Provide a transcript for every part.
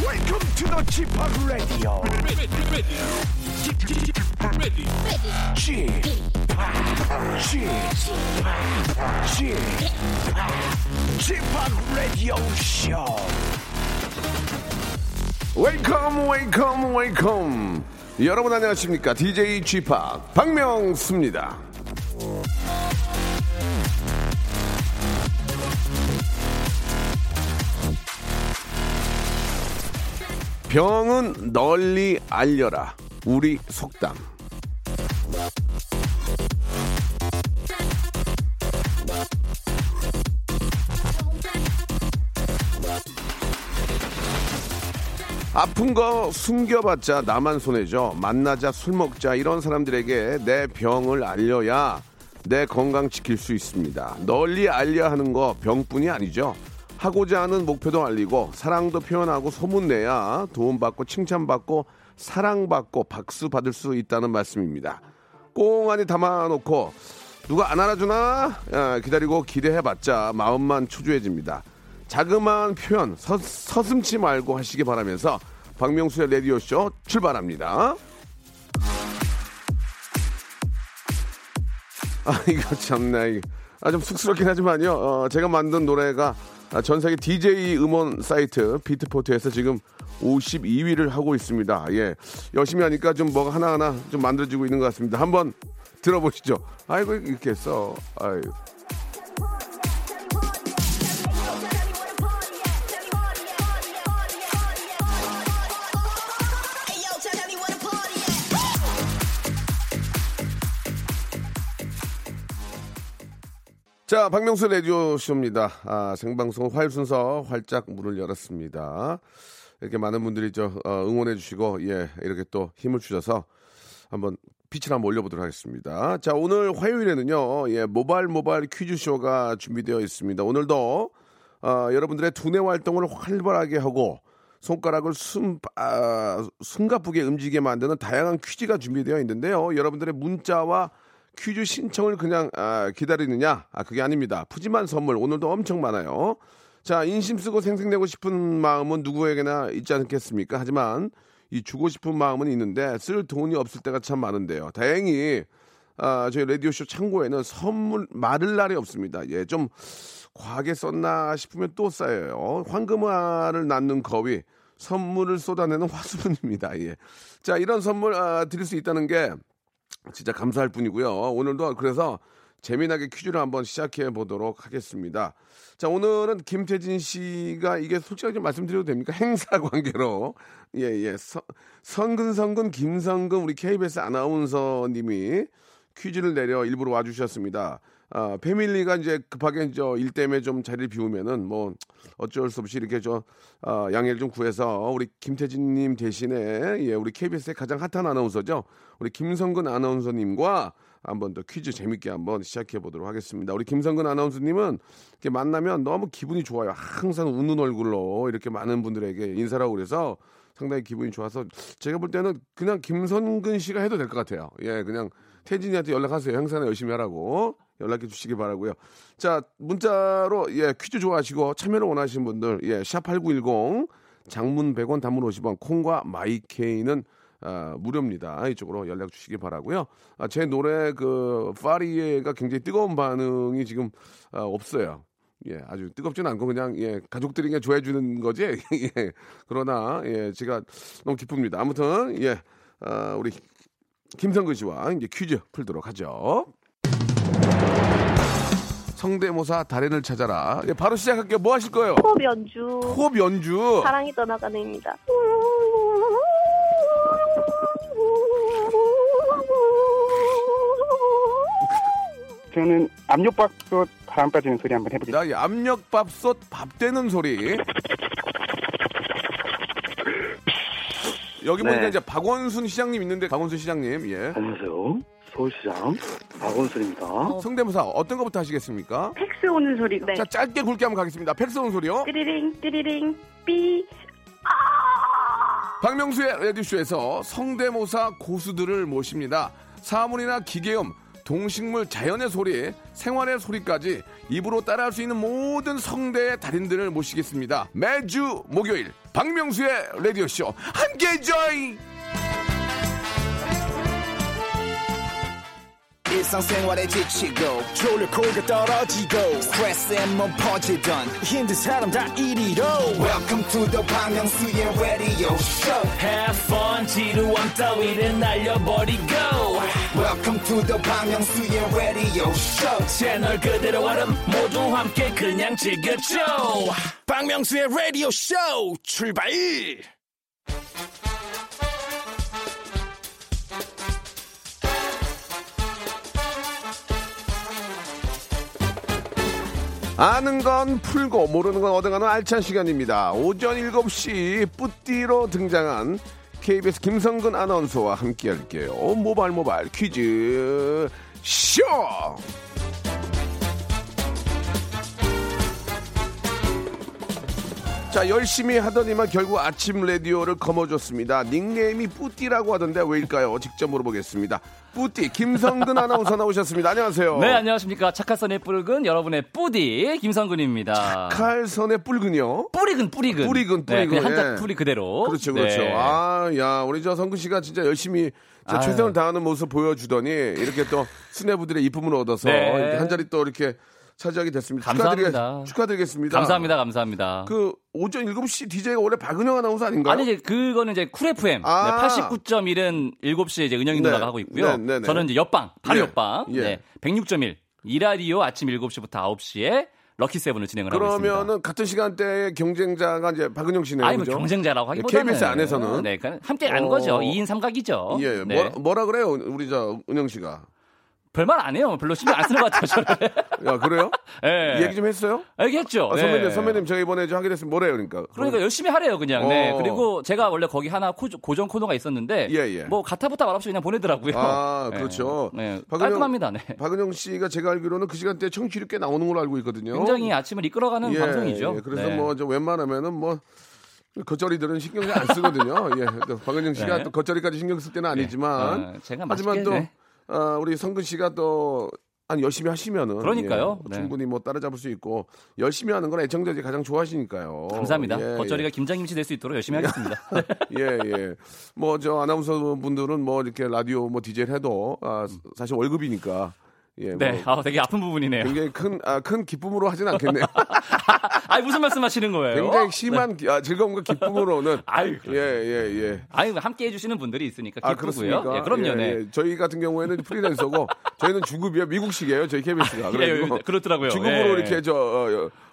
Welcome to the G-Pop Radio. G-Pop Radio Show. Welcome, welcome, welcome. 여러분 안녕하십니까? DJ G-Pop 박명수입니다. 병은 널리 알려라. 우리 속담. 아픈 거 숨겨봤자 나만 손해죠. 만나자 술 먹자 이런 사람들에게 내 병을 알려야 내 건강 지킬 수 있습니다. 널리 알려야 하는 거 병뿐이 아니죠. 하고자 하는 목표도 알리고 사랑도 표현하고 소문내야 도움받고 칭찬받고 사랑받고 박수 받을 수 있다는 말씀입니다. 꽁안이 담아놓고 누가 안 알아주나 기다리고 기대해봤자 마음만 초조해집니다. 자그마한 표현 서슴치 말고 하시기 바라면서 박명수의 라디오쇼 출발합니다. 아 이거 참나 좀 쑥스럽긴 하지만요. 제가 만든 노래가 전세계 DJ 음원 사이트 비트포트에서 지금 52위를 하고 있습니다. 예, 열심히 하니까 좀 뭐가 하나하나 좀 만들어지고 있는 것 같습니다. 한번 들어보시죠. 아이고 이렇게 했어. 아이고. 자, 박명수 라디오쇼입니다. 아, 생방송 화요일 순서 활짝 문을 열었습니다. 이렇게 많은 분들이 응원해 주시고 예, 이렇게 또 힘을 주셔서 한번 빛을 한번 올려보도록 하겠습니다. 자, 오늘 화요일에는요. 예, 모발 퀴즈쇼가 준비되어 있습니다. 오늘도 여러분들의 두뇌 활동을 활발하게 하고 손가락을 숨가쁘게 움직이게 만드는 다양한 퀴즈가 준비되어 있는데요. 여러분들의 문자와 퀴즈 신청을 그냥 기다리느냐? 아, 그게 아닙니다. 푸짐한 선물 오늘도 엄청 많아요. 자, 인심 쓰고 생색내고 싶은 마음은 누구에게나 있지 않겠습니까? 하지만 이 주고 싶은 마음은 있는데 쓸 돈이 없을 때가 참 많은데요. 다행히 저희 라디오쇼 창고에는 선물 마를 날이 없습니다. 예, 좀 과하게 썼나 싶으면 또 쌓여요. 황금알을 낳는 거위, 선물을 쏟아내는 화수분입니다. 예. 자, 이런 선물 드릴 수 있다는 게 진짜 감사할 뿐이고요. 오늘도 그래서 재미나게 퀴즈를 한번 시작해 보도록 하겠습니다. 자, 오늘은 김태진 씨가 이게 솔직하게 좀 말씀드려도 됩니까? 행사 관계로 예예 선근 김성근 우리 KBS 아나운서님이 퀴즈를 내려 일부러 와주셨습니다. 아, 패밀리가 이제 급하게 일 때문에 좀 자리를 비우면은 뭐 어쩔 수 없이 이렇게 양해를 좀 구해서 우리 김태진님 대신에 예, 우리 KBS의 가장 핫한 아나운서죠. 우리 김성근 아나운서님과 한번 더 퀴즈 재밌게 한번 시작해 보도록 하겠습니다. 우리 김성근 아나운서님은 이렇게 만나면 너무 기분이 좋아요. 항상 웃는 얼굴로 이렇게 많은 분들에게 인사라고 그래서 상당히 기분이 좋아서 제가 볼 때는 그냥 김성근 씨가 해도 될 것 같아요. 예, 그냥 태진이한테 연락하세요. 행사는 열심히 하라고. 연락해 주시기 바라고요. 자, 문자로 예, 퀴즈 좋아하시고 참여를 원하시는 분들 예, 샵8910 장문 100원 단문 50원 콩과 마이케이는 무료입니다. 이쪽으로 연락 주시기 바라고요. 아, 제 노래 그 파리에가 굉장히 뜨거운 반응이 지금 없어요. 예, 아주 뜨겁지는 않고 그냥 예, 가족들이 그냥 좋아해 주는 거지. 예. 그러나 예, 제가 너무 기쁩니다. 아무튼 예. 우리 김성근 씨와 이제 퀴즈 풀도록 하죠. 성대모사 달인을 찾아라. 예, 바로 시작할게요. 뭐 하실 거예요? 호흡 연주. 사랑이 떠나가는 입니다. 저는 압력밥솥 바람 빠지는 소리 한번 해보겠습니다. 예, 압력밥솥 밥 되는 소리. 여기 네. 보니까 이제 박원순 시장님 있는데 박원순 시장님. 예. 안녕하세요. 서울시장 박원순입니다. 성대모사 어떤 것부터 하시겠습니까? 팩스 오는 소리. 네. 자, 짧게 굵게 한번 가겠습니다. 팩스 오는 소리요. 띠리링 띠리링 삐. 아~ 박명수의 라디오쇼에서 성대모사 고수들을 모십니다. 사물이나 기계음, 동식물 자연의 소리, 생활의 소리까지 입으로 따라할 수 있는 모든 성대의 달인들을 모시겠습니다. 매주 목요일 박명수의 라디오쇼 함께 join. 일상생활에 지치고 졸려 코가 떨어지고 스트레스에 몸 퍼지던 힘든 사람 다 이리로. Welcome to the 박명수의 radio show. Have fun, 지루한 따위를 날려버리고. Welcome to the 박명수의 radio show. 채널 그대로 와름 모두 함께 그냥 즐겨줘. 박명수의 radio show 출발. 아는 건 풀고 모르는 건 얻어가는 알찬 시간입니다. 오전 7시 뿌띠로 등장한 KBS 김성근 아나운서와 함께 할게요. 모발 퀴즈 쇼. 자, 열심히 하더니만 결국 아침 라디오를 거머줬습니다. 닉네임이 뿌띠라고 하던데 왜일까요? 직접 물어보겠습니다. 뿌띠 김성근 아나운서 나오셨습니다. 안녕하세요. 네, 안녕하십니까. 착할선의 뿔근 여러분의 뿌디 김성근입니다. 착할선의 뿔근요? 뿌리근. 네, 한자 뿌리 그대로. 그렇죠. 네. 아, 야, 우리 저 성근 씨가 진짜 열심히 진짜 최선을 다하는 모습 보여주더니 이렇게 또 수뇌부들의 이쁨을 얻어서 네. 한 자리 또 이렇게 차지하게 됐습니다. 감사합니다. 축하드리겠습니다. 감사합니다. 그 오전 7시 DJ가 원래 박은영 아나운서 아닌가요? 아니, 이제 그거는 이제 Cool FM 89.1은 7시에 이제 은영이 누나가 하고 있고요. 네. 저는 이제 옆방. 네. 106.1 이라디오 아침 7시부터 9시에 럭키 세븐을 진행을 하고 있습니다. 그러면은 같은 시간대의 경쟁자가 이제 박은영 씨네요. 아니, 뭐 그죠? 경쟁자라고 하기보다는 KBS 안에서는 네, 그러니까 함께 안 거죠. 2인 3각이죠. 예. 네. 뭐라 그래요? 우리 저 은영 씨가 별말 안 해요. 별로 신경 안 쓰는 것 같아요. 야, 그래요? 예. 네. 얘기 좀 했어요? 얘기했죠. 아, 선배님, 저희 이번에 하게 됐으면 뭐래요, 그러니까 열심히 하래요, 그냥. 네. 그리고 제가 원래 거기 하나 고정 코너가 있었는데, 뭐 가타부타 말없이 그냥 보내더라고요. 아, 그렇죠. 네. 깔끔합니다. 네. 박은영 씨가 제가 알기로는 그 시간대에 청취율이 꽤 나오는 걸로 알고 있거든요. 굉장히 아침을 이끌어가는 방송이죠. 그래서 뭐 좀 웬만하면은 겉절이들은 신경이 안 쓰거든요. 박은영 씨가 또 겉절이까지 신경 쓸 때는 아니지만, 제가 하지만 또. 우리 성근 씨가 또 열심히 하시면은 그러니까요. 충분히 뭐 따라잡을 수 있고 열심히 하는 건 애청자들이 가장 좋아하시니까요. 감사합니다. 겉절이가 김장김치 될 수 있도록 열심히 하겠습니다. 예. 뭐 저 아나운서 분들은 이렇게 라디오 DJ를 해도 사실 월급이니까. 네. 되게 아픈 부분이네요. 굉장히 큰 기쁨으로 하진 않겠네요. 아니, 무슨 말씀하시는 거예요? 굉장히 심한 즐거움과 기쁨으로는. 아유, 함께 해주시는 분들이 있으니까 기쁘고요. 아, 그럼요. 네. 저희 같은 경우에는 프리랜서고 저희는 주급이요, 미국식이에요. 저희 KBS가. 그렇더라고요. 주급으로 이렇게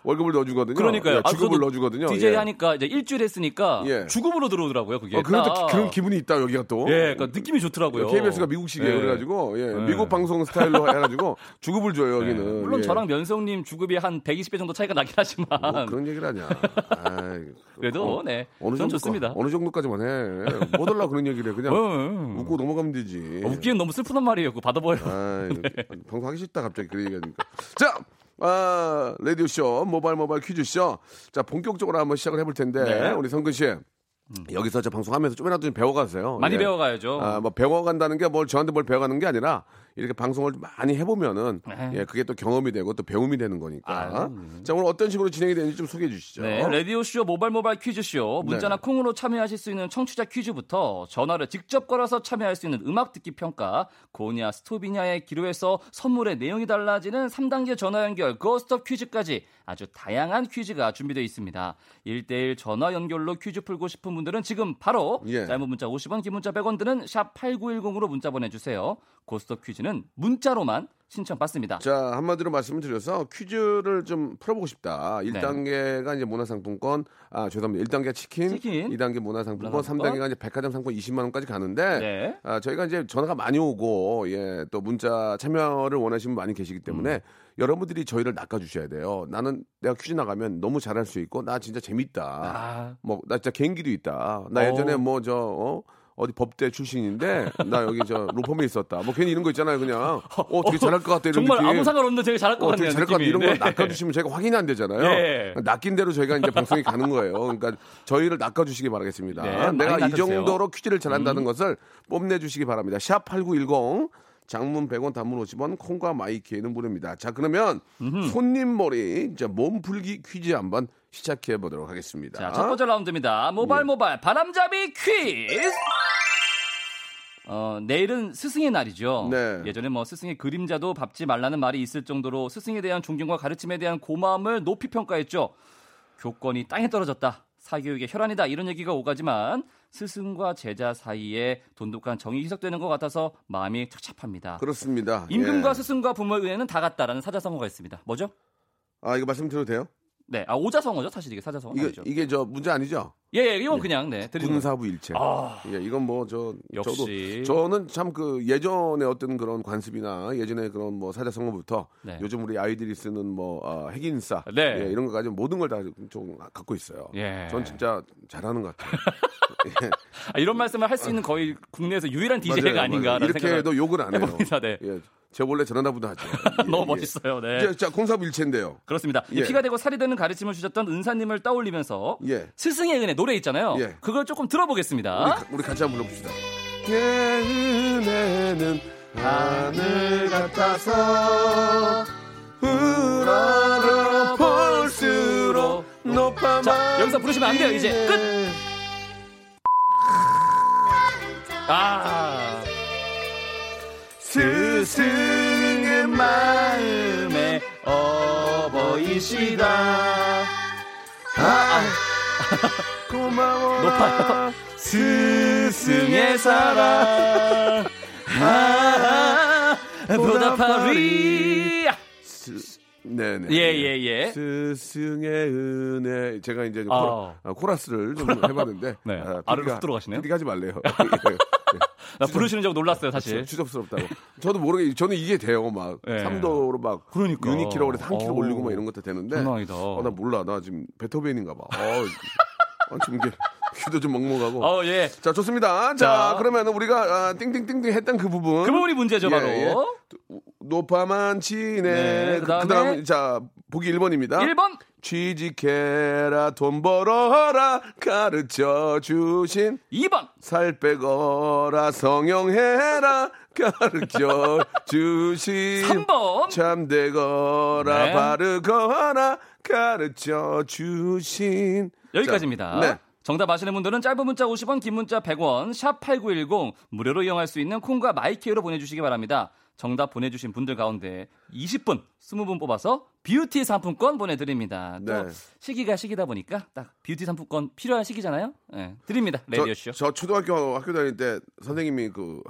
월급을 넣어주거든요. 그러니까요. 주급을 넣어주거든요. DJ 하니까 이제 일주일 했으니까 주급으로 들어오더라고요. 그게. 그런 기분이 있다 여기가 또. 그러니까 느낌이 좋더라고요. KBS가 미국식이에요. 그래가지고 미국 방송 스타일로 해가지고. 주급을 줘요, 여기는. 물론 저랑 면성님 주급이 한 120배 정도 차이가 나긴 하지만. 그런 얘기를 하냐. 아이, 그래도, 어느 정도 좋습니다. 어느 정도까지만 해. 못 올라 그런 얘기를 해. 그냥 웃고 넘어가면 되지. 웃기엔 너무 슬프단 말이에요. 그거 받아봐요. 방송 하기 싫다, 갑자기. 그런 얘기 하니까. 자, 라디오쇼, 모바일 퀴즈쇼. 자, 본격적으로 한번 시작을 해볼 텐데. 우리 성근 씨. 여기서 저 방송하면서 좀이라도 좀 배워가세요. 많이 배워가야죠. 배워간다는 게 저한테 배워가는 게 아니라 이렇게 방송을 많이 해보면은 그게 또 경험이 되고 또 배움이 되는 거니까. 자, 오늘 어떤 식으로 진행이 되는지 좀 소개해 주시죠. 네, 라디오쇼 모바일 퀴즈쇼. 문자나 콩으로 참여하실 수 있는 청취자 퀴즈부터 전화를 직접 걸어서 참여할 수 있는 음악 듣기 평가, 고냐 스톱이냐의 기로에서 선물의 내용이 달라지는 3단계 전화 연결 고스톱 퀴즈까지 아주 다양한 퀴즈가 준비되어 있습니다. 1대1 전화 연결로 퀴즈 풀고 싶은 분들은 지금 바로 짧은 문자 50원, 긴 문자 100원 드는 샵 8910으로 문자 보내주세요. 고스톱 퀴즈는 문자로만 신청받습니다. 자, 한마디로 말씀을 드려서 퀴즈를 좀 풀어보고 싶다. 1단계가 이제 문화상품권, 1단계 치킨, 2단계 문화상품권, 3단계가 이제 백화점 상품 20만 원까지 가는데 저희가 이제 전화가 많이 오고 또 문자 참여를 원하시는 분 많이 계시기 때문에 여러분들이 저희를 낚아주셔야 돼요. 나는 내가 퀴즈 나가면 너무 잘할 수 있고 나 진짜 재밌다. 나 진짜 개인기도 있다. 나 예전에 어디 법대 출신인데 나 여기 저 로펌에 있었다. 괜히 이런 거 있잖아요. 그냥 되게 잘할 것 같다 이런 정말 느낌. 아무 상관없는데 되게 잘할 것 같네요. 되게 잘할 것 이런 거 낚아주시면 저희가 확인이 안 되잖아요. 낚인 대로 저희가 이제 방송이 가는 거예요. 그러니까 저희를 낚아주시기 바라겠습니다. 내가 이 정도로 퀴즈를 잘한다는 것을 뽐내주시기 바랍니다. 샵 8910 장문 100원, 단문 50원, 콩과 마이키에는 무료입니다. 자, 그러면 손님머리 이제 몸풀기 퀴즈 한번 시작해 보도록 하겠습니다. 자, 첫 번째 라운드입니다. 모발 바람잡이 퀴즈. 내일은 스승의 날이죠. 네. 예전에 뭐 스승의 그림자도 밟지 말라는 말이 있을 정도로 스승에 대한 존경과 가르침에 대한 고마움을 높이 평가했죠. 교권이 땅에 떨어졌다, 사교육의 혈안이다, 이런 얘기가 오가지만 스승과 제자 사이에 돈독한 정이 희석되는 것 같아서 마음이 착잡합니다. 그렇습니다. 임금과 예. 스승과 부모의 은혜는 다 같다라는 사자성어가 있습니다. 뭐죠? 아, 이거 말씀드려도 돼요? 네, 아 오자성어죠. 사실 이게 사자성어 아니죠. 이게 저 문제 아니죠? 예, 이건 예. 그냥 네. 군사부일체. 아, 예, 이건 뭐 저 역시 저는 참 그 예전에 어떤 그런 관습이나 예전에 그런 뭐 사자성어부터 네. 요즘 우리 아이들이 쓰는 뭐 핵인싸 네. 예, 이런 것까지 모든 걸 다 좀 갖고 있어요. 예, 전 진짜 잘하는 것 같아요. 예. 아, 이런 말씀을 할 수 있는 거의 국내에서 유일한 DJ가 아닌가. 이렇게 해도 욕을 안 해요. 해봅니다, 네. 예. 제 원래 전화나보다 하죠. 너무 멋있어요. 네. 자, 공사부일체인데요. 그렇습니다. 예. 피가 되고 살이 되는 가르침을 주셨던 은사님을 떠올리면서 예. 스승의 은혜 노래 있잖아요. 예. 그걸 조금 들어보겠습니다. 우리 같이 한번 불러봅시다. 내 은혜는 하늘 같아서 우러러 볼수록 높아. 자, 여기서 부르시면 안 돼요. 이제 끝. 아. 스승의 마음에 어버이시다. 아, 고마워. 높아요. 스승의 사랑. 아, 보답하리. 네네. 예예예. 예. 스승의 은혜. 제가 이제 코러스를 좀 해봤는데 네. 아래로 훅 들어가시네요. 그렇게 하지 말래요. 나 부르시는 적 놀랐어요, 사실. 추접스럽다고. 저도 모르게 저는 이게 돼요, 막 3도로 막 그러니까. 유니키라고 그래서 1kg 올리고 막 이런 것도 되는데. 나 몰라, 나 지금 베토벤인가 봐. 지금 이게 귀도 좀 먹먹하고. 예. 자, 좋습니다. 자, 그러면 우리가 띵띵띵띵 했던 그 부분. 그 부분이 문제죠, 바로. 예, 예. 노파만 치네. 네, 그다음 자 보기 1번입니다. 1번. 취직해라 돈 벌어라 가르쳐 주신. 2번. 살 빼거라 성형해라 가르쳐 주신. 3번. 참되거라 네. 바르거라 가르쳐 주신. 여기까지입니다. 자, 네. 정답 아시는 분들은 짧은 문자 50원, 긴 문자 100원, 샵8910 무료로 이용할 수 있는 콩과 마이키로 보내주시기 바랍니다. 정답 보내주신 분들 가운데 20분, 20분 뽑아서 뷰티 상품권 보내드립니다. 네. 또 시기가 시기다 보니까 딱 뷰티 상품권 필요한 시기잖아요. 네, 드립니다. 레디오쇼. 저 초등학교 학교 다닐 때 선생님이 그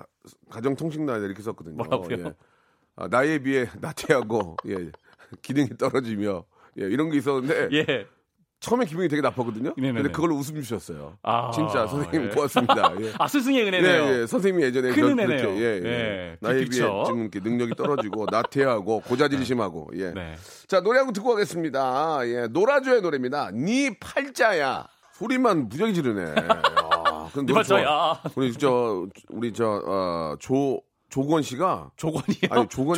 가정통신단에 이렇게 썼거든요. 뭐라고요? 예. 아, 나에 비해 나태하고 예, 기능이 떨어지며 예, 이런 게 있었는데 예. 처음에 기분이 되게 나빴거든요. 네네네. 근데 그걸로 웃음 주셨어요. 아, 진짜 선생님 네. 고맙습니다. 예. 아, 스승의 은혜네요. 예, 예. 선생님이 예전에 큰 은혜네요. 그렇게, 예, 예. 예. 나에 비해 지금 이렇게 능력이 떨어지고 나태하고 고자질심하고. 예. 네. 자, 노래 한곡 듣고 가겠습니다. 예, 노라조의 노래입니다. 네 팔자야. 소리만 무지하게 지르네. 아, 네 팔자야. 조건 씨가 조건이요? 아니, 조빈.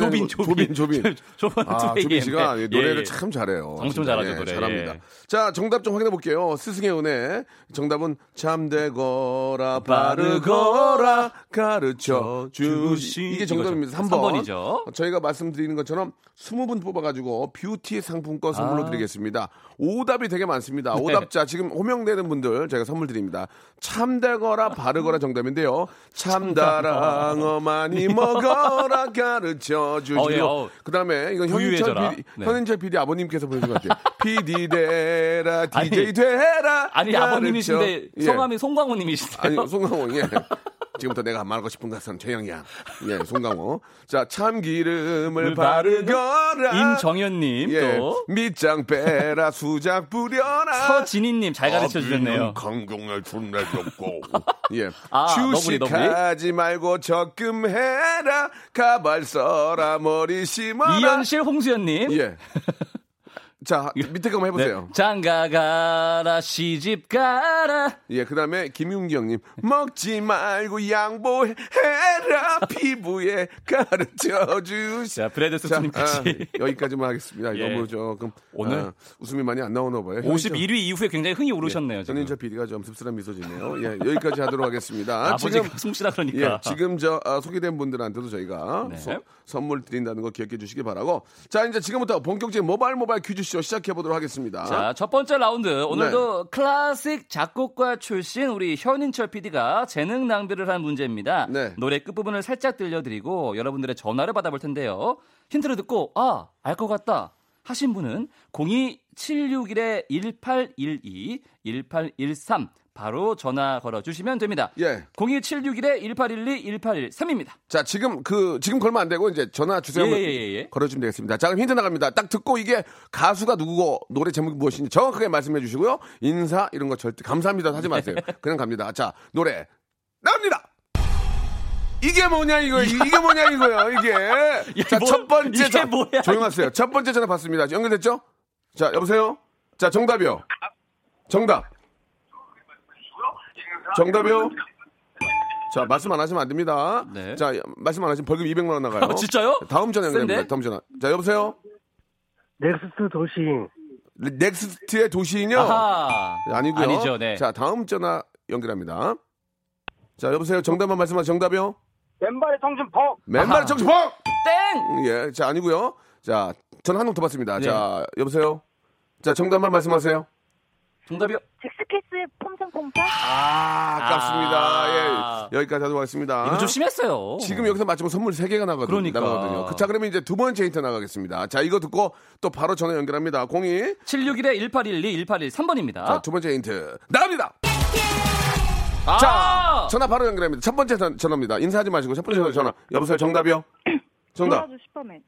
아, 조빈 씨가 예, 노래를 예. 참 잘해요. 엄청 잘하죠, 예, 노래. 잘합니다. 예. 자, 정답 좀 확인해 볼게요. 스승의 은혜. 정답은 참되거라 바르거라 가르쳐 주신. 이게 정답입니다. 3번. 3번이죠. 저희가 말씀드리는 것처럼 20분 뽑아 가지고 뷰티 상품권 선물로 드리겠습니다. 오답이 되게 많습니다. 오답자 네. 지금 호명되는 분들 제가 선물 드립니다. 참되거라 바르거라 정답인데요. 참다랑어 많이 먹어라 가르쳐 주시오. 그다음에 이건 현인철 PD 아버님께서 보내주신 것 같아요. PD 되라 DJ 되라. 아니 아버님이신데 예. 성함이 송강호님이시죠? 아니 송강호 예. 지금부터 내가 말하고 싶은 것은 최영양. 예, 송강호. 자, 참기름을 바르거라. 임정현님 예. 또 밑장 빼라 수작 부려라. 서진희님 잘 가르쳐 주셨네요. 강경을 존나줬고. 예. 주식하지 말고 적금해라. 가발 써라 머리 심어라. 이현실 홍수연님. 예. 자, 밑에 거 한번 해보세요. 네. 장가가라 시집가라. 예, 그 다음에 김윤기 형님 먹지 말고 양보해라 피부에 가르쳐주시. 자, 브래드 수수님까지 여기까지만 하겠습니다. 예. 너무 조금 오늘 웃음이 많이 안 나오나 봐요. 51위 이후에 굉장히 흥이 오르셨네요. 예. 현인철 PD가 좀 씁쓸한 미소지네요. 예, 여기까지 하도록 하겠습니다. 아버지가 숨쉬라 그러니까. 예, 지금 저 소개된 분들한테도 저희가 네. 선물 드린다는 거 기억해 주시기 바라고. 자, 이제 지금부터 본격적인 모바일 퀴즈 시작해보도록 하겠습니다. 자, 첫 번째 라운드. 오늘도 네. 클래식 작곡가 출신 우리 현인철 PD가 재능 낭비를 한 문제입니다. 네. 노래 끝부분을 살짝 들려드리고 여러분들의 전화를 받아볼 텐데요. 힌트를 듣고 아, 알 것 같다 하신 분은 02761-1812, 1813 바로 전화 걸어주시면 됩니다. 예. 02761-1812-1813입니다. 자, 지금 걸면 안 되고 이제 전화 주세요. 예. 걸어주면 되겠습니다. 자, 그럼 힌트 나갑니다. 딱 듣고 이게 가수가 누구고 노래 제목이 무엇인지 정확하게 말씀해 주시고요. 인사 이런 거 절대 감사합니다 하지 마세요. 그냥 갑니다. 자, 노래 나갑니다. 이게 뭐냐 이거요. 이게. 자, 첫 번째 전화. 조용하세요. 첫 번째 전화 받습니다. 연결됐죠? 자, 여보세요. 자, 정답이요. 정답이요? 자, 말씀 안 하시면 안 됩니다. 네. 자, 말씀 안 하시면 벌금 200만 원 나가요. 진짜요? 다음 전화 연결됩니다. 다음 전화. 자, 여보세요? 넥스트 도시인. 넥스트의 도시인이요? 아하. 아니고요. 아니죠, 네. 자, 다음 전화 연결합니다. 자, 여보세요? 정답만 말씀하세요. 정답이요? 맨발의 청춘 펑! 땡! 예, 자, 아니고요. 자, 전화 한 통 더 받습니다. 네. 자, 여보세요? 자, 정답만 말씀하세요. 정답이요? 잭스키스의 폼성폼파? 아, 아깝습니다. 예, 여기까지 하도록 하겠습니다. 이거 좀 심했어요. 지금 여기서 맞추면 선물 3개가 나가거든요. 자, 그러면 이제 두 번째 힌트 나가겠습니다. 자, 이거 듣고 또 바로 전화 연결합니다. 02761-1812-1813번입니다. 자, 두 번째 힌트 나갑니다. 아~ 자, 전화 바로 연결합니다. 첫 번째 전화입니다. 인사하지 마시고 첫 번째 전화. 여보세요? 정답이요? 정답.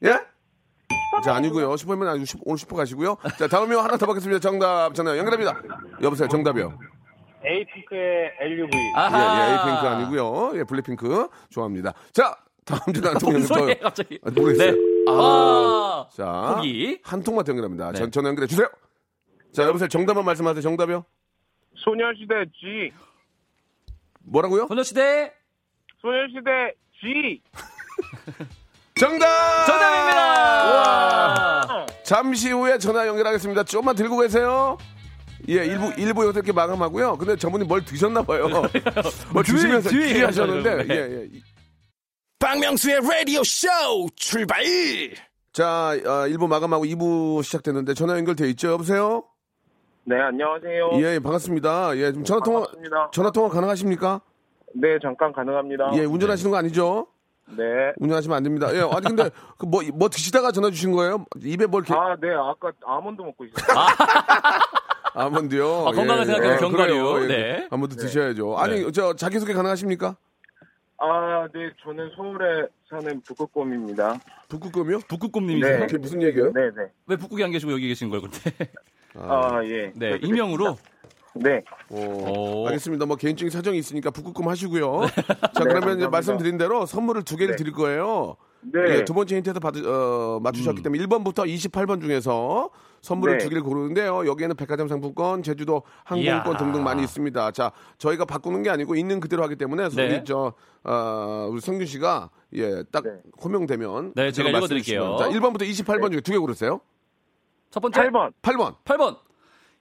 예? 자, 아니고요. 슈퍼맨 아니고 오늘 슈퍼 가시고요. 자, 다음이요. 하나 더 받겠습니다. 정답 전화 연결합니다. 여보세요. 정답이요. 에이핑크의 LUV. 아하. 예, 에이핑크 아니고요. 예, 블랙핑크 좋아합니다. 자, 다음 주에 한 통 연결. 갑자기. 모르겠어요. 네. 아. 자, 거기. 한 통만 연결합니다. 네. 전화 연결해 주세요. 자, 여보세요. 정답만 말씀하세요. 정답이요. 소녀시대 G. 뭐라고요? 소녀시대 G. 정답입니다. 우와. 잠시 후에 전화 연결하겠습니다. 조금만 들고 계세요. 예, 일부 이렇게 마감하고요. 근데 저분이 뭘 드셨나 봐요. 뭘 드시면서 주의하셨는데. 예. 박명수의 라디오 쇼 출발. 자, 1부 마감하고 2부 시작됐는데 전화 연결돼 있죠? 여보세요. 네, 안녕하세요. 예, 반갑습니다. 예, 좀 전화 통화 가능하십니까? 네, 잠깐 가능합니다. 예, 운전하시는 거 아니죠? 네. 운전하시면 안 됩니다. 예, 아니 근데 뭐 드시다가 전화 주신 거예요? 입에 뭘 이렇게... 아, 네. 아까 아몬드 먹고 있었어요. 아몬드요? 아, 건강을 생각해서 견과류. 네. 아몬드 드셔야죠. 아니, 저 자기소개 가능하십니까? 아, 네. 저는 서울에 사는 북극곰입니다. 북극곰이요? 북극곰님이세요? 네. 그게 무슨 얘기예요? 네. 왜 북극에 안 계시고 여기 계신 거예요, 근데? 아, 예. 네. 익명으로. 네. 오. 알겠습니다. 뭐 개인적인 사정이 있으니까 북극곰 하시고요. 네. 자, 그러면 네, 이제 말씀드린 대로 선물을 2개를 드릴 거예요. 네. 예, 두 번째 힌트에서 맞추셨기 때문에 1번부터 28번 중에서 선물을 2개를 고르는데요. 여기에는 백화점 상품권, 제주도 항공권 등등 많이 있습니다. 자, 저희가 바꾸는 게 아니고 있는 그대로 하기 때문에 우리 성균 씨가 예, 딱 호명되면 네, 제가 읽어 드릴게요. 자, 1번부터 28번 중에 2개 고르세요. 첫 번째 8번.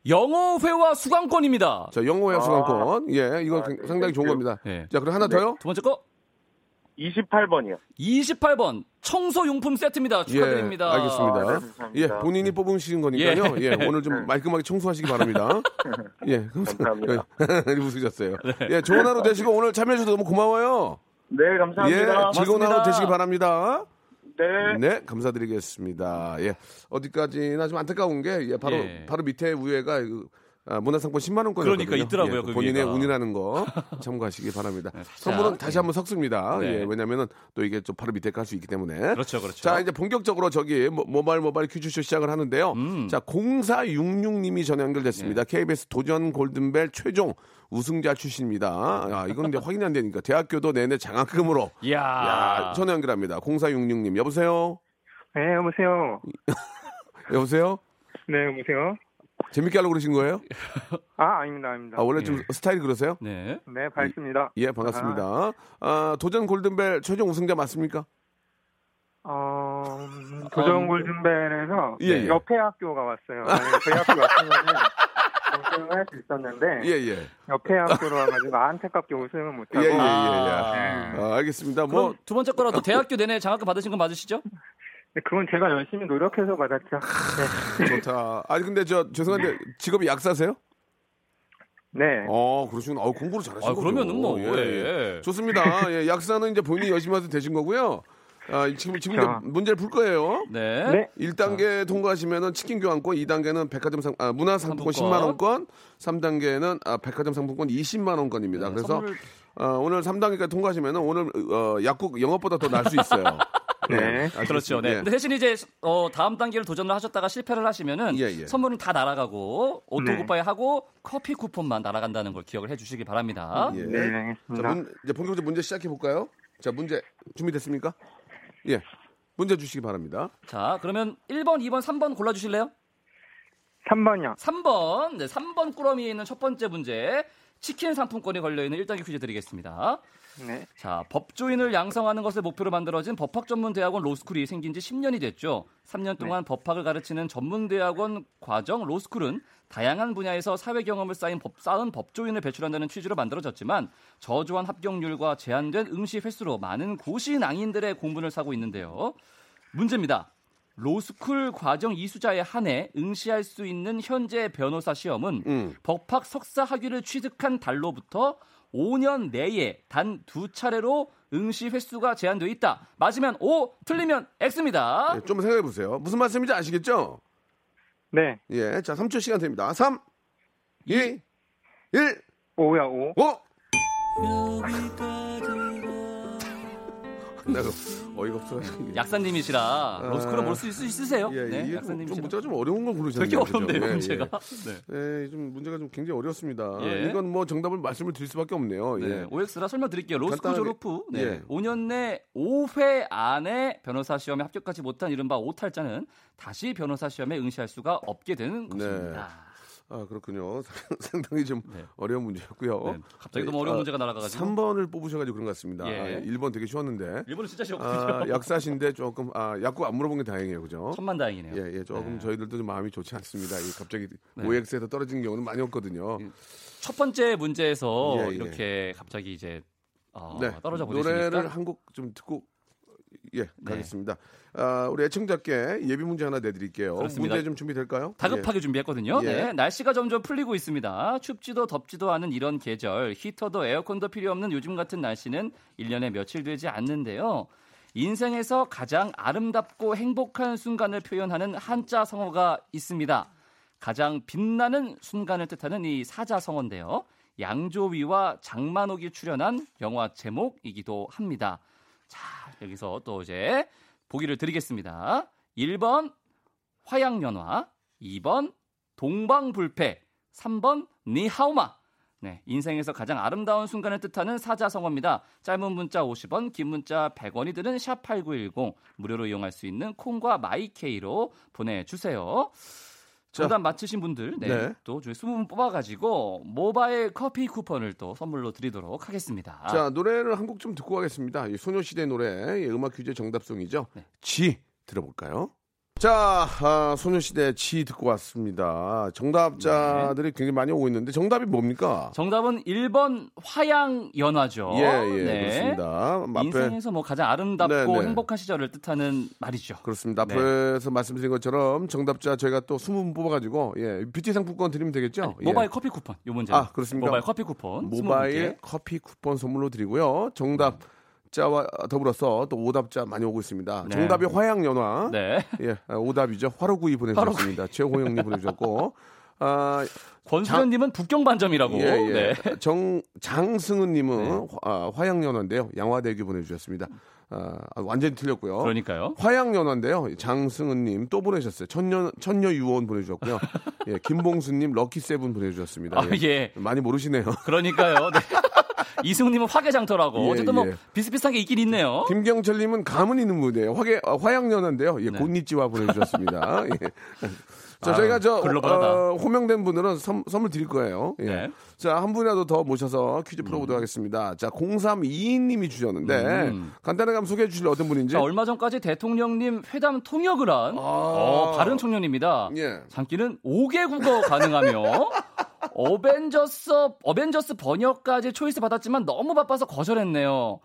영어회화 수강권입니다. 자, 영어회화 수강권. 예, 이건 상당히 좋은 겁니다. 네. 자, 그럼 하나 더요. 두 번째 거. 28번이요. 28번. 청소용품 세트입니다. 축하드립니다. 예, 알겠습니다. 아, 네, 예, 본인이 뽑으신 거니까요. 예, 오늘 좀 말끔하게 청소하시기 바랍니다. 예, 감사합니다. 웃으셨어요. 네. 예, 좋은 하루 되시고 오늘 참여해주셔서 너무 고마워요. 네, 감사합니다. 예, 즐거운 고맙습니다. 하루 되시기 바랍니다. 네, 감사드리겠습니다. 예, 어디까지나 좀 안타까운 게 예, 바로 밑에 우회가 문화상품 10만 원권 그러니까 있더라고요. 예, 그 본인의 위에가. 운이라는 거 참고하시기 바랍니다. 네, 선물은 다시 한번 섞습니다. 네. 예, 왜냐하면은 또 이게 좀 바로 밑에 갈 수 있기 때문에. 그렇죠. 자, 이제 본격적으로 저기 모바일 퀴즈쇼 시작을 하는데요. 자, 0466님이 전화 연결됐습니다. 네. KBS 도전 골든벨 최종 우승자 출신입니다. 아, 이건 이제 확인이 안 되니까 대학교도 내내 장학금으로. 야, 전화 연결합니다. 0466님 여보세요. 네, 여보세요. 네, 여보세요. 재밌게 하려고 그러신 거예요? 아, 아닙니다. 아, 원래 좀 스타일이 그러세요? 네. 네, 밝습니다. 예, 반갑습니다. 도전 골든벨 최종 우승자 맞습니까? 도전 골든벨에서 옆에 학교가 왔어요. 저희 학교 왔으면은 우승을 할 수 있었는데 옆에 학교로 와가지고 안타깝게 우승을 못하고. 알겠습니다. 뭐 두 번째 거라도 대학교 내내 장학금 받으신 건 맞으시죠? 네, 그건 제가 열심히 노력해서 받았죠. 네. 좋다. 아니 근데 저 죄송한데 직업이 약사세요? 네. 아, 그러시구나. 아, 공부를 잘하시고. 아, 그러면은 뭐. 예. 좋습니다. 예, 약사는 이제 본인이 열심히 해서 되신 거고요. 아, 지금 이제 문제를 풀 거예요. 네. 1단계 통과하시면은 치킨 교환권, 2단계는 백화점 문화 상품권 10만 원권, 3단계는 백화점 상품권 20만 원권입니다. 네, 그래서 선물... 오늘 3단계까지 통과하시면은 오늘 약국 영업보다 더 날 수 있어요. 네. 그렇죠. 네. 근데 대신 이제 다음 단계를 도전을 하셨다가 실패를 하시면은 선물은 다 날아가고 오토굿바이 하고 커피 쿠폰만 날아간다는 걸 기억을 해 주시기 바랍니다. 예. 네, 알겠습니다. 자, 이제 본격적으로 문제 시작해 볼까요? 자, 문제 준비됐습니까? 예. 문제 주시기 바랍니다. 자, 그러면 1번, 2번, 3번 골라 주실래요? 3번이요. 3번. 네, 3번 꾸러미에 있는 첫 번째 문제. 치킨 상품권이 걸려있는 1단계 퀴즈 드리겠습니다. 네. 자, 법조인을 양성하는 것을 목표로 만들어진 법학전문대학원 로스쿨이 생긴 지 10년이 됐죠. 3년 동안 법학을 가르치는 전문대학원 과정 로스쿨은 다양한 분야에서 사회 경험을 쌓은 법조인을 배출한다는 취지로 만들어졌지만 저조한 합격률과 제한된 응시 횟수로 많은 고시 낭인들의 공분을 사고 있는데요. 문제입니다. 로스쿨 과정 이수자에 한해 응시할 수 있는 현재 변호사 시험은 법학 석사 학위를 취득한 달로부터 5년 내에 단 2차례로 응시 횟수가 제한되어 있다. 맞으면 O, 틀리면 X입니다. 네, 좀 생각해보세요. 무슨 말씀인지 아시겠죠? 네. 예, 자 3초 시간 됩니다. 3, 2, 1. 5야 5. 5. 내가 어이가 없어요. 약사님이시라 로스쿨은 볼 수 있으세요? 예, 네, 약사님이시라. 좀 문제가 좀 어려운 걸 고르셨네요. 되게 어렵네요, 그렇죠? 문제가. 네, 좀 문제가 좀 굉장히 어려웠습니다. 예. 이건 뭐 정답을 말씀을 드릴 수밖에 없네요. 네, 예. OX라 설명드릴게요. 로스쿨 졸업 후 5년 내 5회 안에 변호사 시험에 합격하지 못한 이른바 오탈자는 다시 변호사 시험에 응시할 수가 없게 되는 것입니다. 아, 그렇군요. 상당히 좀 어려운 문제였고요. 네, 갑자기 너무 어려운 문제가 날아가가지고 3번을 뽑으셔가지고 그런 것 같습니다. 예. 아, 1번 되게 쉬웠는데 1번은 진짜 쉬웠거든요. 아, 약사신데 조금 약국 안 물어본 게 다행이에요. 그죠? 천만 다행이네요. 예, 조금 저희들도 좀 마음이 좋지 않습니다. 갑자기 OX에서 떨어지는 경우는 많이 없거든요. 첫 번째 문제에서 이렇게 갑자기 이제 떨어져 보시니까 노래를 한 곡 좀 듣고 가겠습니다. 아, 우리 애청자께 예비 문제 하나 내드릴게요. 그렇습니다. 문제 좀 준비될까요? 다급하게 준비했거든요. 네, 날씨가 점점 풀리고 있습니다. 춥지도 덥지도 않은 이런 계절, 히터도 에어컨도 필요 없는 요즘 같은 날씨는 1년에 며칠 되지 않는데요. 인생에서 가장 아름답고 행복한 순간을 표현하는 한자 성어가 있습니다. 가장 빛나는 순간을 뜻하는 이 사자성어인데요. 양조위와 장만옥이 출연한 영화 제목이기도 합니다. 자, 여기서 또 이제 보기를 드리겠습니다. 1번 화양연화, 2번 동방불패, 3번 니하오마. 네, 인생에서 가장 아름다운 순간을 뜻하는 사자성어입니다. 짧은 문자 50원, 긴 문자 100원이 드는 샵8910 무료로 이용할 수 있는 콩과 마이케이로 보내주세요. 정답 맞히신 분들 또 20분 뽑아가지고 모바일 커피 쿠폰을 또 선물로 드리도록 하겠습니다. 자, 노래를 한 곡 좀 듣고 가겠습니다. 소녀시대 노래, 음악 퀴즈 정답송이죠. G 들어볼까요? 자, 소녀시대 G 듣고 왔습니다. 정답자들이 굉장히 많이 오고 있는데 정답이 뭡니까? 정답은 1번 화양연화죠. 예, 그렇습니다. 인생에서 뭐 가장 아름답고 행복한 시절을 뜻하는 말이죠. 그렇습니다. 앞에서 말씀드린 것처럼 정답자 저희가 또 20분 뽑아가지고 뷰티 상품권 드리면 되겠죠? 아니, 모바일 커피 쿠폰, 요 문제. 아, 그렇습니다. 모바일 커피 쿠폰. 모바일 커피 쿠폰 선물로 드리고요. 정답. 자와 더불어서 또 오답자 많이 오고 있습니다. 정답이 화양연화. 오답이죠. 화로구이 보내주셨습니다. 최호영님 보내주셨고. 아, 권수현님은 북경반점이라고. 장승은님은 화양연화인데요. 양화대교 보내주셨습니다. 완전히 틀렸고요. 그러니까요. 화양연화인데요. 장승은님 또 보내셨어요. 천녀유원 보내주셨고요. 김봉수님 럭키세븐 보내주셨습니다. 많이 모르시네요. 그러니까요. 이승우님은 화개장터라고. 예, 어쨌든 뭐 예. 비슷비슷한 게 있긴 있네요. 김경철님은 가문 있는 분이에요. 화양연화인데요. 예, 네. 곤니찌와 보내주셨습니다. 예. 자, 아유, 저희가 호명된 분들은 선물 드릴 거예요. 예. 네. 자, 한 분이라도 더 모셔서 퀴즈 풀어보도록 하겠습니다. 자, 0322님이 주셨는데 간단하게 한번 소개해 주실 어떤 분인지. 자, 얼마 전까지 대통령님 회담 통역을 한 바른 청년입니다. 예. 장기는 5개 국어 가능하며 어벤져스 번역까지 초이스 받았지만 너무 바빠서 거절했네요.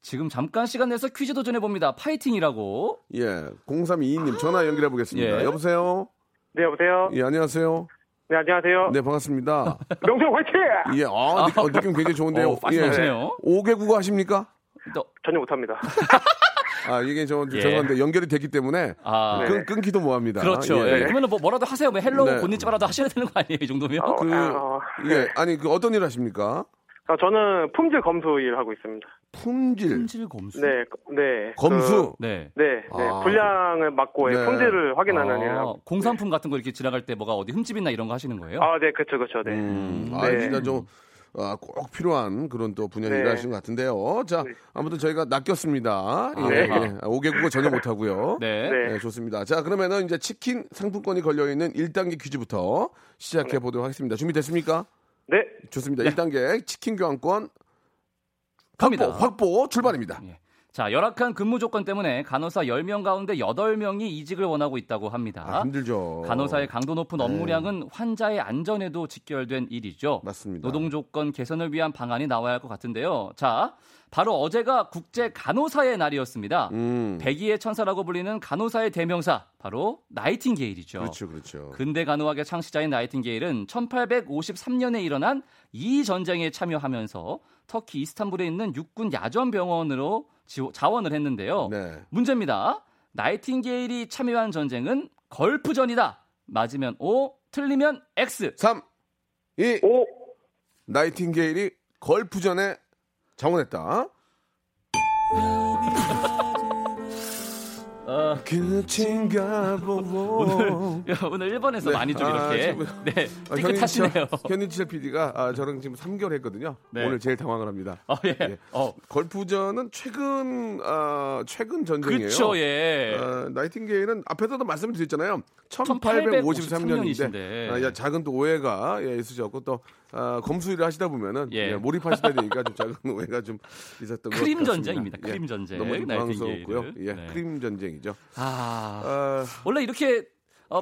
지금 잠깐 시간 내서 퀴즈 도전해봅니다. 파이팅이라고. 예, 0322님 전화 연결해보겠습니다. 예. 여보세요? 네, 여보세요? 예, 안녕하세요? 네, 안녕하세요? 네, 반갑습니다. 명수 화이팅! 예, 느낌 굉장히 좋은데요. 빠지네요. 예. 5개 국어 하십니까? 전혀 못합니다. 아, 이게 죄송한데 연결이 됐기 때문에 끊기도 뭐합니다. 그렇죠. 예. 예. 그러면 뭐라도 하세요. 뭐 헬로우 곤니치바라도 하셔야 되는 거 아니에요, 이 정도면? 예, 아니 어떤 일 하십니까? 아, 저는 품질 검수 일 하고 있습니다. 품질 검수. 네. 검수. 불량을 막고 품질을 확인하는 일. 공산품 같은 거 이렇게 지나갈 때 뭐가 어디 흠집 있나 이런 거 하시는 거예요? 아, 네, 그렇죠. 네. 진짜 꼭 필요한 그런 또 분야를 하시는 것 같은데요. 자, 아무튼 저희가 낚였습니다. 5개 국어 전혀 못하고요. 네, 좋습니다. 자, 그러면은 이제 치킨 상품권이 걸려있는 1단계 퀴즈부터 시작해 보도록 하겠습니다. 준비됐습니까? 네. 좋습니다. 1단계 치킨 교환권 확보 출발입니다. 예. 자, 열악한 근무 조건 때문에 간호사 10명 가운데 8명이 이직을 원하고 있다고 합니다. 아, 힘들죠. 간호사의 강도 높은 업무량은 환자의 안전에도 직결된 일이죠. 맞습니다. 노동 조건 개선을 위한 방안이 나와야 할 것 같은데요. 자, 바로 어제가 국제 간호사의 날이었습니다. 백의의 천사라고 불리는 간호사의 대명사, 바로 나이팅게일이죠. 그렇죠. 근대 간호학의 창시자인 나이팅게일은 1853년에 일어난 이전쟁에 참여하면서 터키 이스탄불에 있는 육군 야전병원으로 자원을 했는데요. 네. 문제입니다. 나이팅게일이 참여한 전쟁은 걸프전이다. 맞으면 O, 틀리면 X. 3, 2, 5. 나이팅게일이 걸프전에 자원했다. 끝인가 보고. 오늘 1번에서 많이 좀 이렇게. 네. 깨끗하시네요. 현인철 PD가 저랑 지금 3개월 했거든요. 네. 오늘 제일 당황을 합니다. 걸프전은 최근 전쟁이에요. 그렇죠. 예. 나이팅게일은 앞에서도 말씀드렸잖아요. 1853년인데. 작은 또 오해가 있으셨고 또 검수일을 하시다 보면은 몰입하시다 보니까 좀 작은 오해가 좀 있었던 것 크림 같습니다. 전쟁입니다. 크림 전쟁. 너무 당황스럽고요. 크림 전쟁이죠. 원래 이렇게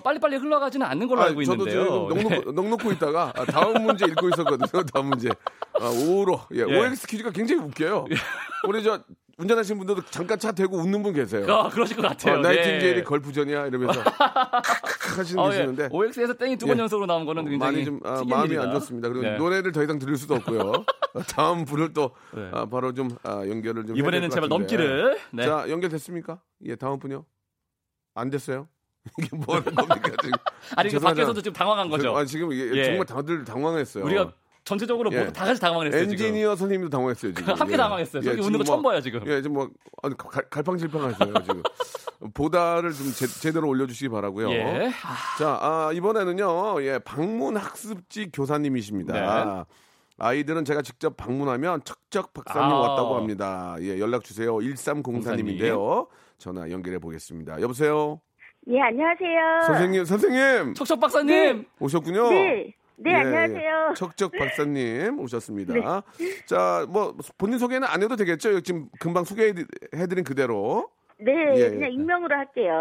빨리빨리 흘러가지는 않는 걸로 알고 있는데요. 저도 지금 넉넉고 있다가 다음 문제 읽고 있었거든요. 다음 문제. OX 퀴즈가 굉장히 웃겨요. 우리 운전하시는 분들도 잠깐 차 대고 웃는 분 계세요. 그러실 것 같아요. 나이팅게일이 걸프전이야 이러면서 하시는 분 계시는데 OX에서 땡이 두 번 연속으로 나온 거는 굉장히 많이 좀 마음이 안 좋습니다. 그리고 노래를 더 이상 들을 수도 없고요. 다음 분을 또 바로 좀 연결을 좀 이번에는 제발 넘기를. 네. 자, 연결됐습니까? 예, 다음 분요. 안 됐어요? 이게 뭐 하는 겁니까 지금? 아니, 그 밖에서도 지금 당황한 거죠. 지금 정말 다들 당황했어요. 우리가 전체적으로 모두 다 같이 당황했어요. 엔지니어 지금. 선생님도 당황했어요. 지금. 함께 당황했어요. 저기 웃는 거 처음 봐요 지금. 예, 지금 갈팡질팡하세요 지금. 보다를 좀 제대로 올려주시기 바라고요. 예. 자, 이번에는요, 방문학습지 교사님이십니다. 네. 아이들은 제가 직접 방문하면 척척 박사님 왔다고 합니다. 예, 연락 주세요. 1304님인데요. 전화 연결해 보겠습니다. 여보세요. 예, 안녕하세요. 선생님. 척척 박사님 오셨군요. 네. 네, 안녕하세요. 척척 박사님 오셨습니다. 네. 자, 뭐 본인 소개는 안 해도 되겠죠? 지금 금방 소개해드린 그대로. 네, 그냥 익명으로 할게요.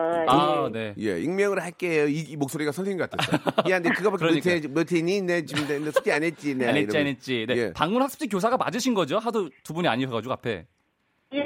익명으로 할게요. 이 목소리가 선생님 같았어요. 야, 근데 그거밖에 못했니? 내 지금 내 숙제 안 했지. 안 했지. 네, 예. 방문학습지 교사가 맞으신 거죠? 하도 두 분이 아니셔가지고 앞에. 이제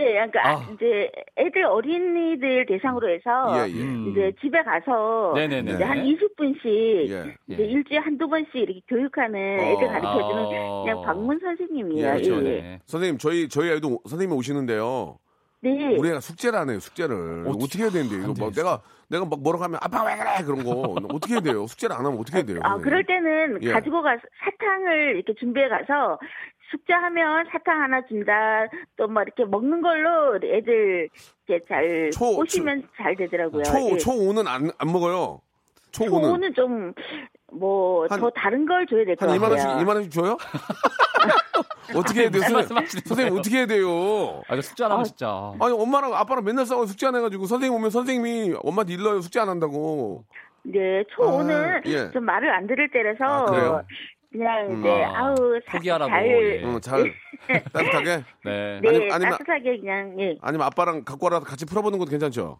애들 어린이들 대상으로 해서 이제 집에 가서 이제 한 20분씩 이제 일주일에 한두 번씩 이렇게 교육하는 애들 가르쳐주는 그냥 방문 선생님이에요. 선생님, 저희 아이도 선생님이 오시는데요. 네. 우리 애가 숙제를 안 해요. 숙제를 어떻게 해야 되는데 이거 내가 막 뭐라고 하면 아빠 왜 그래 그런 거 어떻게 해야 돼요? 숙제를 안 하면 어떻게 해야 돼요? 그럴 때는 가지고 가서 사탕을 이렇게 준비해 가서. 숙제하면 사탕 하나 준다. 또 막 이렇게 먹는 걸로 애들 이렇게 잘 꼬시면 잘 되더라고요. 초 5는 안 먹어요. 초고는? 초고는 좀 뭐 더 다른 걸 줘야 될 것 같아요. 2만 원씩 줘요? 어떻게 해야 돼요? 선생님 어떻게 해야 돼요? 아, 숙제 안 하면 진짜. 아니 엄마랑 아빠랑 맨날 싸워 숙제 안 해가지고 선생님 오면 선생님이 엄마한테 일러요 숙제 안 한다고. 네, 초고는 예. 좀 말을 안 들을 때라서. 아, 그래요? 그냥 네, 아우 포기하라고. 잘 따뜻하게. 네. 네, 따뜻하게 그냥. 예. 아니면 아빠랑 갖고 와라서 같이 풀어보는 것도 괜찮죠?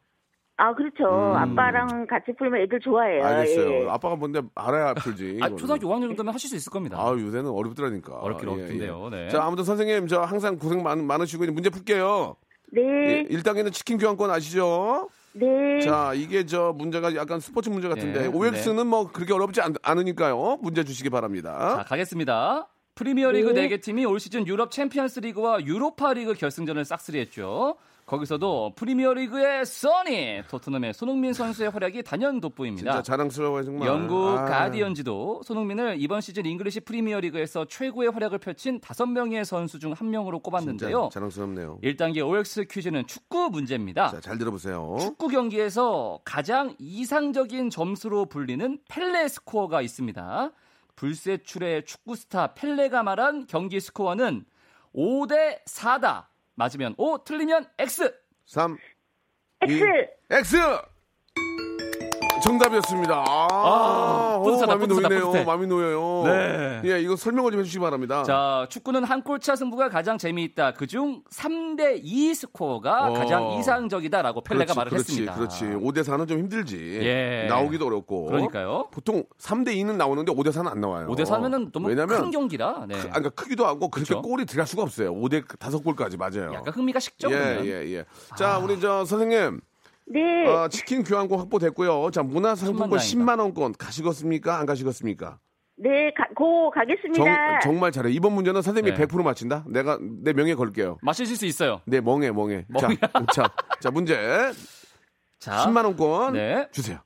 아 그렇죠. 아빠랑 같이 풀면 애들 좋아해요. 알겠어요. 예. 아빠가 뭔데 알아야 풀지. 아, 초등학교 5학년 정도면 하실 수 있을 겁니다. 아 요새는 어렵더라니까. 어렵긴 어렵던데요. 예, 예. 네. 자 아무튼 선생님 저 항상 고생 많으시고 이제 문제 풀게요. 네. 예, 1단계는 치킨 교환권 아시죠? 네. 자 이게 저 문제가 약간 스포츠 문제 같은데 네. OX는 네. 뭐 그렇게 어렵지 않으니까요. 문제 주시기 바랍니다. 자 가겠습니다. 프리미어리그 네. 4개 팀이 올 시즌 유럽 챔피언스리그와 유로파리그 결승전을 싹쓸이했죠. 거기서도 프리미어리그의 써니, 토트넘의 손흥민 선수의 활약이 단연 돋보입니다. 진짜 자랑스러워요 정말. 영국 가디언지도 손흥민을 이번 시즌 잉글리시 프리미어리그에서 최고의 활약을 펼친 5명의 선수 중 1명으로 꼽았는데요. 진짜 자랑스럽네요. 1단계 OX 퀴즈는 축구 문제입니다. 자, 잘 들어보세요. 축구 경기에서 가장 이상적인 점수로 불리는 펠레 스코어가 있습니다. 불세출의 축구 스타 펠레가 말한 경기 스코어는 5대 4다. 맞으면 O, 틀리면 X. 3, X. 2, X. 정답이었습니다. 마음이 놓이네요. 마음이 놓여요. 네. 예, 이거 설명을 좀 해주시기 바랍니다. 자, 축구는 한 골차 승부가 가장 재미있다. 그중 3대2 스코어가 가장 이상적이다라고 펠레가 말을 했습니다. 그렇지, 5대4는 좀 힘들지. 예. 나오기도 어렵고. 그러니까요. 보통 5대2는 나오는데 5대4는 안 나와요. 5대4는 너무 큰 경기라. 네. 그러니까 크기도 하고 그렇게 그렇죠? 골이 들어갈 수가 없어요. 5대5골까지 맞아요. 약간 흥미가 식죠. 예. 자, 우리 저 선생님. 네. 아, 치킨 교환권 확보됐고요. 자, 문화상품권 10만 원권 가시겠습니까? 안 가시겠습니까? 네, 고 가겠습니다. 정말 잘해. 이번 문제는 선생님이 네. 100% 맞힌다. 내가 내 명예 걸게요. 맞히실 수 있어요. 네, 멍해. 자, 문제. 자, 10만 원권 네. 주세요.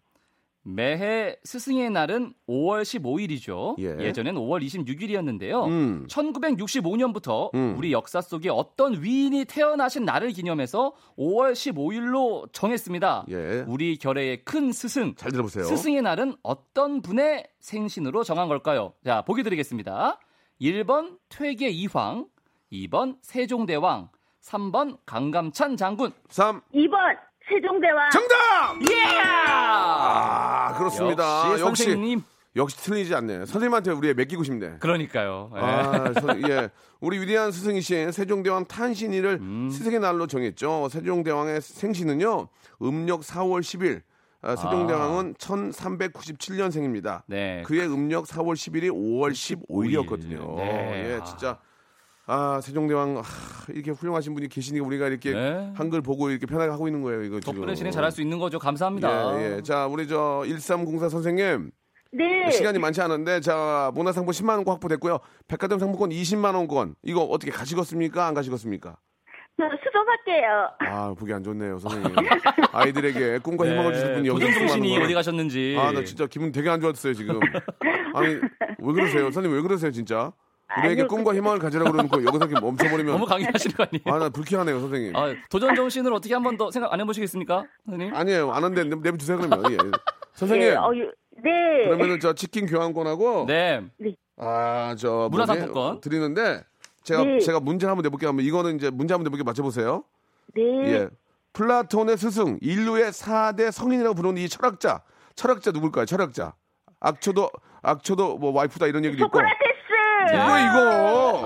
매해 스승의 날은 5월 15일이죠. 예. 예전엔 5월 26일이었는데요. 1965년부터 우리 역사 속에 어떤 위인이 태어나신 날을 기념해서 5월 15일로 정했습니다. 예. 우리 결의의 큰 스승. 잘 들어보세요. 스승의 날은 어떤 분의 생신으로 정한 걸까요? 자, 보기 드리겠습니다. 1번 퇴계이황, 2번 세종대왕, 3번 강감찬 장군. 2번. 세종대왕 정답! 예! Yeah! 아, 그렇습니다. 역시 선생님. 역시 틀리지 않네. 선생님한테 우리 맡기고 싶네. 그러니까요. 예. 아, 예. 우리 위대한 스승이신 세종대왕 탄신일을 스승의 날로 정했죠. 세종대왕의 생신은요. 음력 4월 10일. 세종대왕은 1397년생입니다. 네. 그의 음력 4월 10일이 5월 15일이었거든요. 네. 예, 진짜. 아 세종대왕 이렇게 훌륭하신 분이 계시니까 우리가 이렇게 네. 한글 보고 이렇게 편하게 하고 있는 거예요. 이거 덕분에 진행 잘할 수 있는 거죠. 감사합니다. 예. 자 우리 저 1304 선생님 네. 시간이 많지 않은데 자 문화상품 10만 원권 확보됐고요. 백화점 상품권 20만 원권 이거 어떻게 가시겠습니까? 안 가시겠습니까? 수정할게요. 아 보기 안 좋네요 선생님. 아이들에게 꿈과 희망을 주실 분이 여기 정신이 어디 가셨는지. 아 나 진짜 기분 되게 안 좋았어요 지금. 아니 왜 그러세요 선생님 왜 그러세요 진짜? 우리에게 꿈과 희망을 가지라고 그러고 여기서 이렇게 멈춰버리면 너무 강요하시는 거 아니에요? 아, 나 불쾌하네요, 선생님. 아, 도전 정신을 어떻게 한 번 더 생각 안 해보시겠습니까, 선생님? 아니에요, 안 한데 내버 주세요 그러면. 예. 선생님. 네. 네. 그러면은 저 치킨 교환권하고. 네. 아, 저 문화상품권 드리는데 제가 문제 한번 내볼게요. 한번 이거는 이제 문제 한번 내볼게요. 맞춰보세요. 네. 예. 플라톤의 스승, 인류의 4대 성인이라고 부르는 이 철학자 누굴까요? 철학자. 악초도 뭐 와이프다 이런 얘기도 있고. 이거 아이고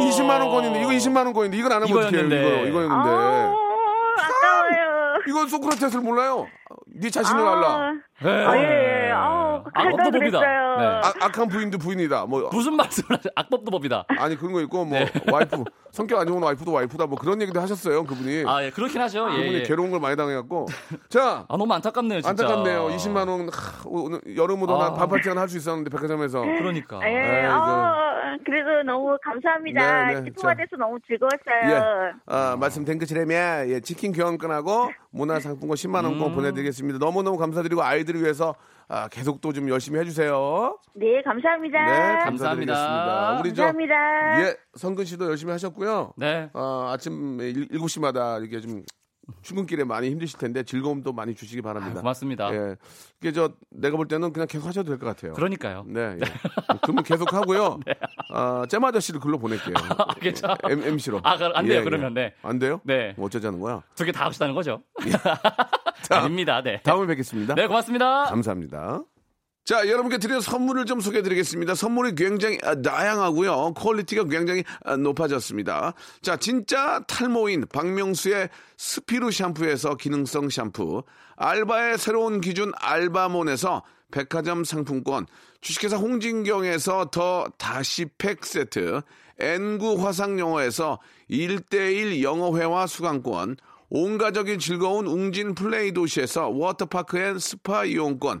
20만 원권인데 이거 20만 원권인데 이건 안 하면 어떡해요 이거였는데 아까워요 이건 소크라테스를 몰라요 네 자신을 알라 예 악법도 법이다 악한 부인도 부인이다 뭐 무슨 말씀을 하세요 악법도 법이다 아니 그런 거 있고 뭐 네. 와이프 성격 안 좋은 와이프다 뭐 그런 얘기도 하셨어요 그분이 아 예 그렇긴 하죠 그분이 괴로운 걸 많이 당해갖고 자 아 너무 안타깝네요 진짜 안타깝네요 20만 원 오늘 여름으로 난 반팔티 하나 할 수 있었는데 백화점에서 그러니까 예 그래서 너무 감사합니다. 기포가 돼서 너무 즐거웠어요. 예. 아, 말씀 댕크치레미야 예, 치킨 교환권하고 문화상품권 10만 원권 보내드리겠습니다. 너무너무 감사드리고 아이들을 위해서 계속 또 좀 열심히 해주세요. 네, 감사합니다. 네, 감사드리겠습니다. 우리 감사합니다. 예, 성근 씨도 열심히 하셨고요. 네. 아침 7시마다 이렇게 좀 출근길에 많이 힘드실 텐데 즐거움도 많이 주시기 바랍니다. 아유, 고맙습니다. 예, 이게 내가 볼 때는 그냥 계속 하셔도 될 것 같아요. 그러니까요. 네, 예. 그러면 계속 하고요. 네. 아, 잼 아저씨를 글로 보낼게요. 아, 괜찮아. MC로. 아, 안 돼요. 예, 그러면 네. 안 돼요? 네. 뭐 어쩌자는 거야? 두 개 다 합시다는 거죠. 예. 자, 아닙니다. 네. 다음에 뵙겠습니다. 네, 고맙습니다. 감사합니다. 자, 여러분께 드리는 선물을 좀 소개해드리겠습니다. 선물이 굉장히 다양하고요. 퀄리티가 굉장히 높아졌습니다. 자, 진짜 탈모인 박명수의 스피루 샴푸에서 기능성 샴푸, 알바의 새로운 기준 알바몬에서 백화점 상품권, 주식회사 홍진경에서 더 다시팩 세트, N9 화상영어에서 1:1 영어회화 수강권, 온가족이 즐거운 웅진 플레이 도시에서 워터파크 앤 스파 이용권,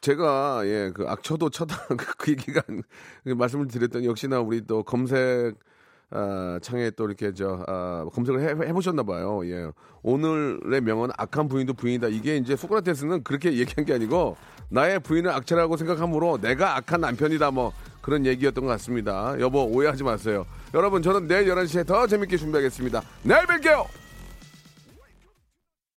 제가, 예, 악처도 쳐다, 그 얘기가, 말씀을 드렸더니, 역시나 우리 또 검색, 창에 또 이렇게, 검색을 해보셨나봐요. 예. 오늘의 명언, 악한 부인도 부인이다. 이게 이제 소크라테스는 그렇게 얘기한 게 아니고, 나의 부인을 악처라고 생각함으로 내가 악한 남편이다. 뭐, 그런 얘기였던 것 같습니다. 여보, 오해하지 마세요. 여러분, 저는 내일 11시에 더 재밌게 준비하겠습니다. 내일 뵐게요!